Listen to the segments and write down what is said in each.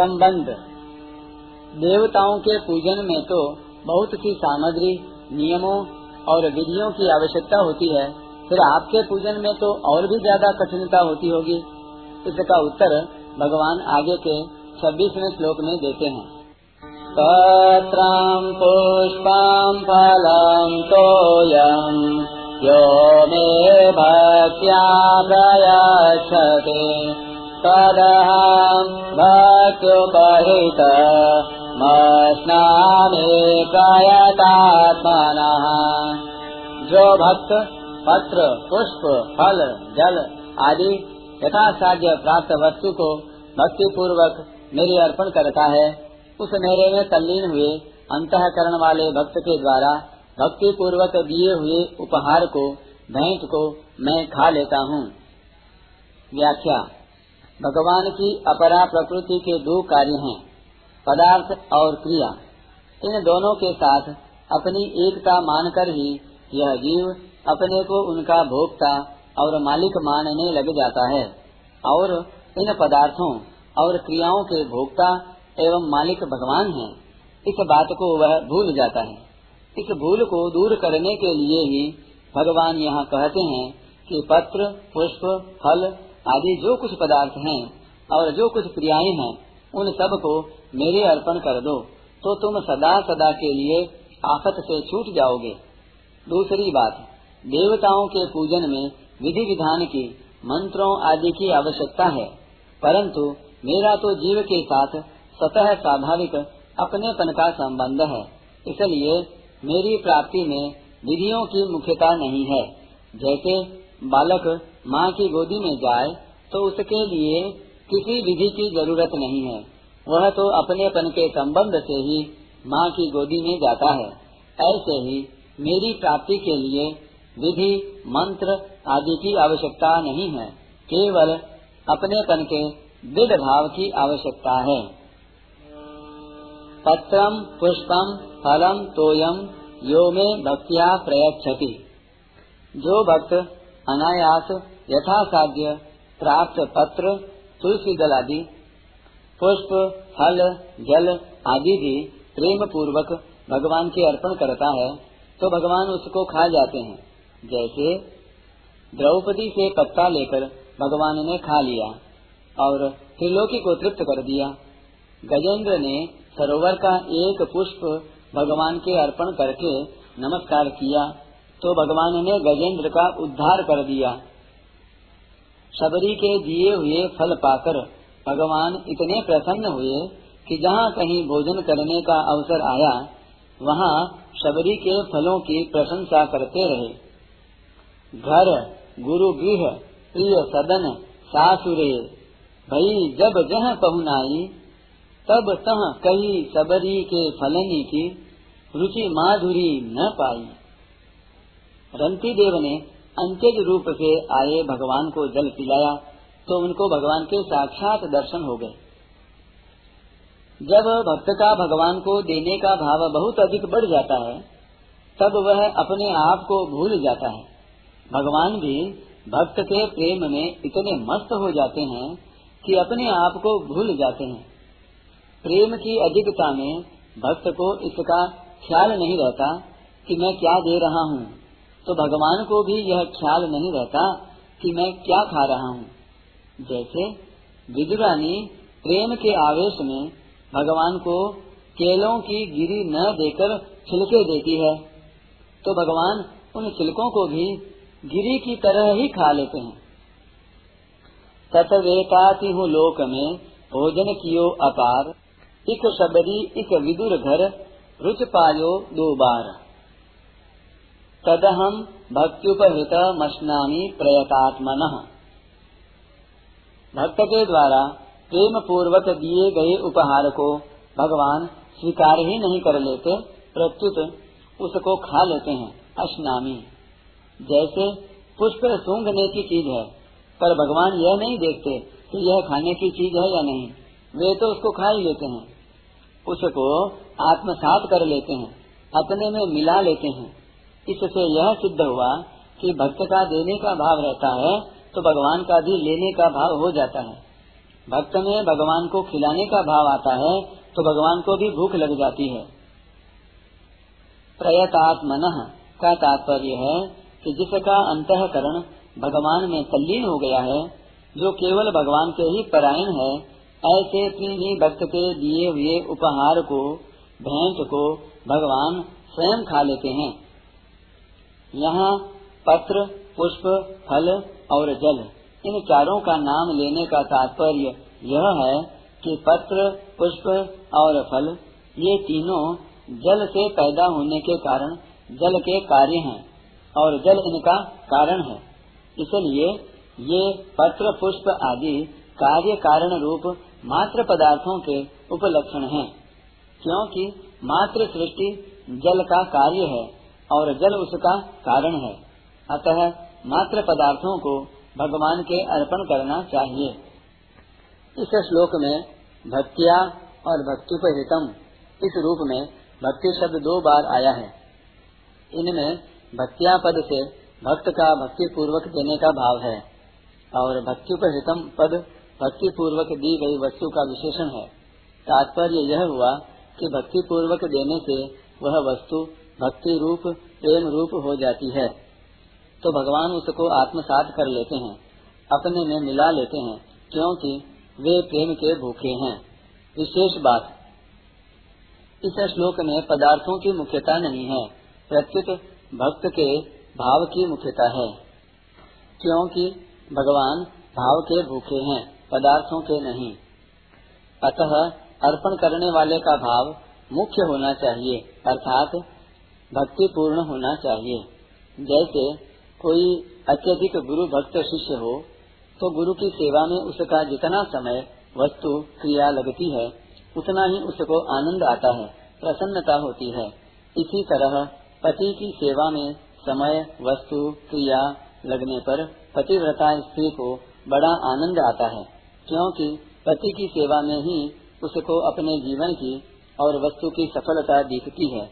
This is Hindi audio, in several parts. संबंध। देवताओं के पूजन में तो बहुत सी सामग्री, नियमों और विधियों की आवश्यकता होती है, फिर आपके पूजन में तो और भी ज्यादा कठिनता होती होगी। इसका उत्तर भगवान आगे के 26वें श्लोक में देते हैं। पत्रां पुष्पां फलं तोयं यो मे भक्त्या प्रयच्छति तदहं भक्त्युपहृतः मस्नामि प्रयतात्मनः। जो भक्त पत्र, पुष्प, फल, जल आदि यथासाध्य प्राप्त वस्तु को भक्ति पूर्वक मेरे अर्पण करता है, उस मेरे में तल्लीन हुए अंतःकरण वाले भक्त के द्वारा भक्ति पूर्वक दिए हुए उपहार को, भेंट को मैं खा लेता हूँ। व्याख्या: भगवान की अपरा प्रकृति के दो कार्य हैं, पदार्थ और क्रिया। इन दोनों के साथ अपनी एकता मानकर ही यह जीव अपने को उनका भोक्ता और मालिक मानने लग जाता है और इन पदार्थों और क्रियाओं के भोक्ता एवं मालिक भगवान है, इस बात को वह भूल जाता है। इस भूल को दूर करने के लिए ही भगवान यहाँ कहते हैं कि पत्र, पुष्प, फल आदि जो कुछ पदार्थ हैं और जो कुछ क्रियाएं हैं, उन सब को मेरे अर्पण कर दो तो तुम सदा सदा के लिए आफत से छूट जाओगे। दूसरी बात, देवताओं के पूजन में विधि विधान की, मंत्रों आदि की आवश्यकता है, परंतु मेरा तो जीव के साथ स्वतः स्वाभाविक अपनेपन का संबंध है, इसलिए मेरी प्राप्ति में विधियों की मुख्यता नहीं है। जैसे बालक माँ की गोदी में जाए तो उसके लिए किसी विधि की जरूरत नहीं है, वह तो अपनेपन के संबंध से ही माँ की गोदी में जाता है। ऐसे ही मेरी प्राप्ति के लिए विधि, मंत्र आदि की आवश्यकता नहीं है, केवल अपनेपन के दृढ़ भाव की आवश्यकता है। पत्रम पुष्पम फलम तोयम यो मे भक्त्या प्रयच्छति। जो भक्त अनायास यथासाध्य प्राप्त पत्र, तुलसी दल आदि, पुष्प, फल, जल आदि भी प्रेम पूर्वक भगवान के अर्पण करता है तो भगवान उसको खा जाते हैं। जैसे द्रौपदी से पत्ता लेकर भगवान ने खा लिया और त्रिलोकी को तृप्त कर दिया। गजेंद्र ने सरोवर का एक पुष्प भगवान के अर्पण करके नमस्कार किया तो भगवान ने गजेंद्र का उद्धार कर दिया। शबरी के दिए हुए फल पाकर भगवान इतने प्रसन्न हुए कि जहाँ कहीं भोजन करने का अवसर आया, वहाँ शबरी के फलों की प्रशंसा करते रहे। घर, गुरु गृह, प्रिय सदन, सासुरे भई जब जहाँ पहुनाई, तब तह कही सबरी के फलनी की रुचि माधुरी न पाई। रंती देव ने अंत्यज रूप से आए भगवान को जल पिलाया तो उनको भगवान के साक्षात दर्शन हो गए। जब भक्त का भगवान को देने का भाव बहुत अधिक बढ़ जाता है, तब वह अपने आप को भूल जाता है। भगवान भी भक्त के प्रेम में इतने मस्त हो जाते हैं कि अपने आप को भूल जाते हैं। प्रेम की अधिकता में भक्त को इसका ख्याल नहीं रहता कि मैं क्या दे रहा हूँ, तो भगवान को भी यह ख्याल नहीं रहता कि मैं क्या खा रहा हूँ। जैसे विदुरानी प्रेम के आवेश में भगवान को केलों की गिरी न देकर छिलके देती है तो भगवान उन छिलकों को भी गिरी की तरह ही खा लेते हैं। तत्वेताति हूँ लोक में भोजन कियो अपार, इक शबरी इक विदुर घर रुच पायो दो बार। तदहम भक्त्युपहृत मश्नामी प्रयतात्मनः। भक्त के द्वारा प्रेम पूर्वक दिए गए उपहार को भगवान स्वीकार ही नहीं कर लेते, प्रत्युत उसको खा लेते हैं। अश्नामी जैसे पुष्प सूंघने की चीज है, पर भगवान यह नहीं देखते कि यह खाने की चीज है या नहीं, वे तो उसको खा ही लेते हैं, उसको आत्मसात कर लेते हैं, अपने में मिला लेते हैं। इससे यह सिद्ध हुआ कि भक्त का देने का भाव रहता है तो भगवान का भी लेने का भाव हो जाता है। भक्त में भगवान को खिलाने का भाव आता है तो भगवान को भी भूख लग जाती है। प्रयतात्मनः का तात्पर्य है कि जिसका अंतःकरण भगवान में तल्लीन हो गया है, जो केवल भगवान के ही परायण है, ऐसे प्रिय भक्त के दिए हुए उपहार को, भेंट को भगवान स्वयं खा लेते हैं। यहाँ पत्र, पुष्प, फल और जल, इन चारों का नाम लेने का तात्पर्य यह है कि पत्र, पुष्प और फल ये तीनों जल से पैदा होने के कारण जल के कार्य हैं और जल इनका कारण है, इसलिए ये पत्र, पुष्प आदि कार्य कारण रूप मात्र पदार्थों के उपलक्षण हैं, क्योंकि मात्र सृष्टि जल का कार्य है और जल उसका कारण है। अतः मात्र पदार्थों को भगवान के अर्पण करना चाहिए। इस श्लोक में भक्त्या और भक्त्युपहितम इस रूप में भक्ति शब्द 2 बार आया है। इनमें भक्त्या पद से भक्त का भक्ति पूर्वक देने का भाव है और भक्त्युपहितम पद भक्ति पूर्वक दी गई वस्तु का विशेषण है। तात्पर्य यह हुआ कि भक्ति पूर्वक देने से वह वस्तु भक्ति रूप, प्रेम रूप हो जाती है, तो भगवान उसको आत्मसात कर लेते हैं, अपने में मिला लेते हैं, क्योंकि वे प्रेम के भूखे हैं। विशेष बात, इस श्लोक में पदार्थों की मुख्यता नहीं है, प्रत्युत भक्त के भाव की मुख्यता है, क्योंकि भगवान भाव के भूखे हैं, पदार्थों के नहीं। अतः अर्पण करने वाले का भाव मुख्य होना चाहिए, अर्थात भक्ति पूर्ण होना चाहिए। जैसे कोई अत्यधिक गुरु भक्त शिष्य हो तो गुरु की सेवा में उसका जितना समय, वस्तु, क्रिया लगती है, उतना ही उसको आनंद आता है, प्रसन्नता होती है। इसी तरह पति की सेवा में समय, वस्तु, क्रिया लगने पर पतिव्रता स्त्री को बड़ा आनंद आता है, क्योंकि पति की सेवा में ही उसको अपने जीवन की और वस्तु की सफलता दिखती है।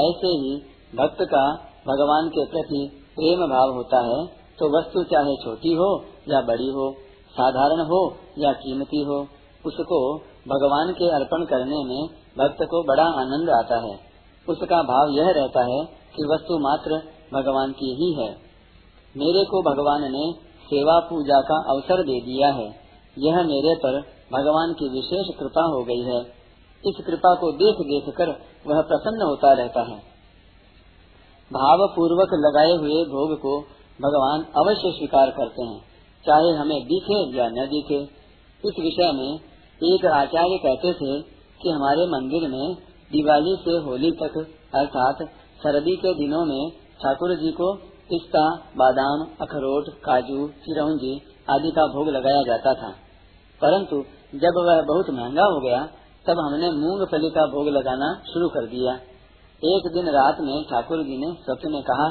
ऐसे ही भक्त का भगवान के प्रति प्रेम भाव होता है तो वस्तु चाहे छोटी हो या बड़ी हो, साधारण हो या कीमती हो, उसको भगवान के अर्पण करने में भक्त को बड़ा आनंद आता है। उसका भाव यह रहता है कि वस्तु मात्र भगवान की ही है। मेरे को भगवान ने सेवा पूजा का अवसर दे दिया है, यह मेरे पर भगवान की विशेष कृपा हो गई है। इस कृपा को देख देख कर वह प्रसन्न होता रहता है। भाव पूर्वक लगाए हुए भोग को भगवान अवश्य स्वीकार करते हैं, चाहे हमें दिखे या न दिखे। इस विषय में एक आचार्य कहते थे कि हमारे मंदिर में दिवाली से होली तक, अर्थात सर्दी के दिनों में ठाकुर जी को पिस्ता, बादाम, अखरोट, काजू, चिरौंजी आदि का भोग लगाया जाता था, परंतु जब वह बहुत महंगा हो गया तब हमने मूंगफली का भोग लगाना शुरू कर दिया। एक दिन रात में ठाकुर जी ने स्वप्न में कहा,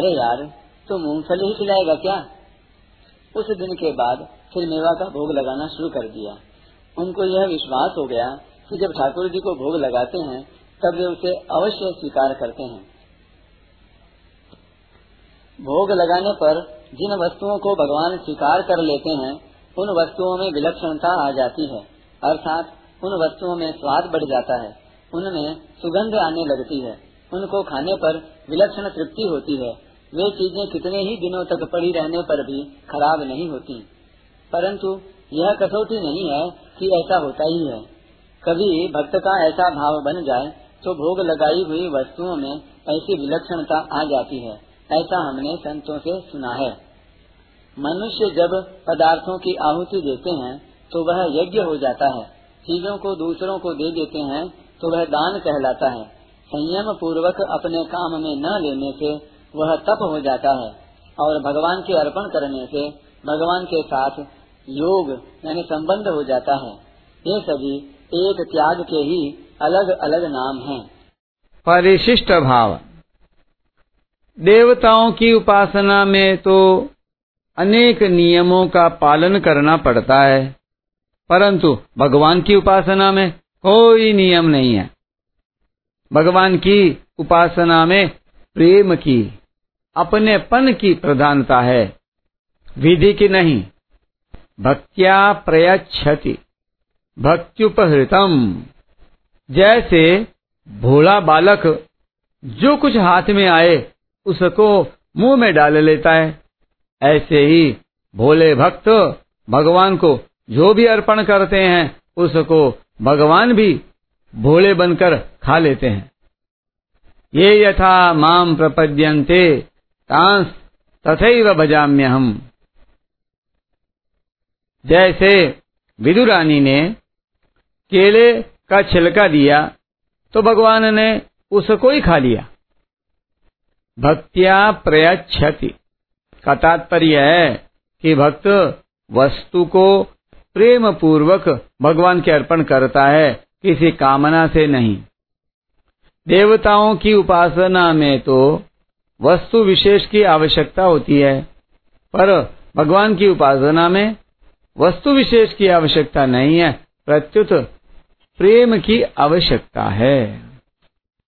अरे यार तू मूंगफली ही खिलाएगा क्या? उस दिन के बाद फिर मेवा का भोग लगाना शुरू कर दिया। उनको यह विश्वास हो गया कि जब ठाकुर जी को भोग लगाते हैं तब वे उसे अवश्य स्वीकार करते हैं। भोग लगाने पर जिन वस्तुओं को भगवान स्वीकार कर लेते हैं उन वस्तुओं में विलक्षणता आ जाती है, अर्थात उन वस्तुओं में स्वाद बढ़ जाता है, उनमें सुगंध आने लगती है, उनको खाने पर विलक्षण तृप्ति होती है। वे चीजें कितने ही दिनों तक पड़ी रहने पर भी खराब नहीं होती, परंतु यह कसौटी नहीं है कि ऐसा होता ही है। कभी भक्त का ऐसा भाव बन जाए तो भोग लगाई हुई वस्तुओं में ऐसी विलक्षणता आ जाती है, ऐसा हमने संतों से सुना है। मनुष्य जब पदार्थों की आहुति देते हैं तो वह यज्ञ हो जाता है, चीजों को दूसरों को दे देते हैं तो वह दान कहलाता है। संयम पूर्वक अपने काम में न लेने से वह तप हो जाता है और भगवान के अर्पण करने से भगवान के साथ योग यानी संबंध हो जाता है। ये सभी एक त्याग के ही अलग अलग नाम हैं। परिशिष्ट भाव, देवताओं की उपासना में तो अनेक नियमों का पालन करना पड़ता है, परंतु भगवान की उपासना में कोई नियम नहीं है। भगवान की उपासना में प्रेम की, अपनेपन की प्रधानता है, विधि की नहीं। भक्त्या प्रयच्छति भक्त्युपहृतम। जैसे भोला बालक जो कुछ हाथ में आए उसको मुंह में डाल लेता है, ऐसे ही भोले भक्त भगवान को जो भी अर्पण करते हैं उसको भगवान भी भोले बनकर खा लेते हैं। ये यथा माम प्रपद्यन्ते तांस तथैव भजाम्यहम्। जैसे विदुरानी ने केले का छिलका दिया तो भगवान ने उसको ही खा लिया। भक्त्या प्रयच्छति का तात्पर्य है कि भक्त वस्तु को प्रेम पूर्वक भगवान के अर्पण करता है, किसी कामना से नहीं। देवताओं की उपासना में तो वस्तु विशेष की आवश्यकता होती है, पर भगवान की उपासना में वस्तु विशेष की आवश्यकता नहीं है, प्रत्युत प्रेम की आवश्यकता है।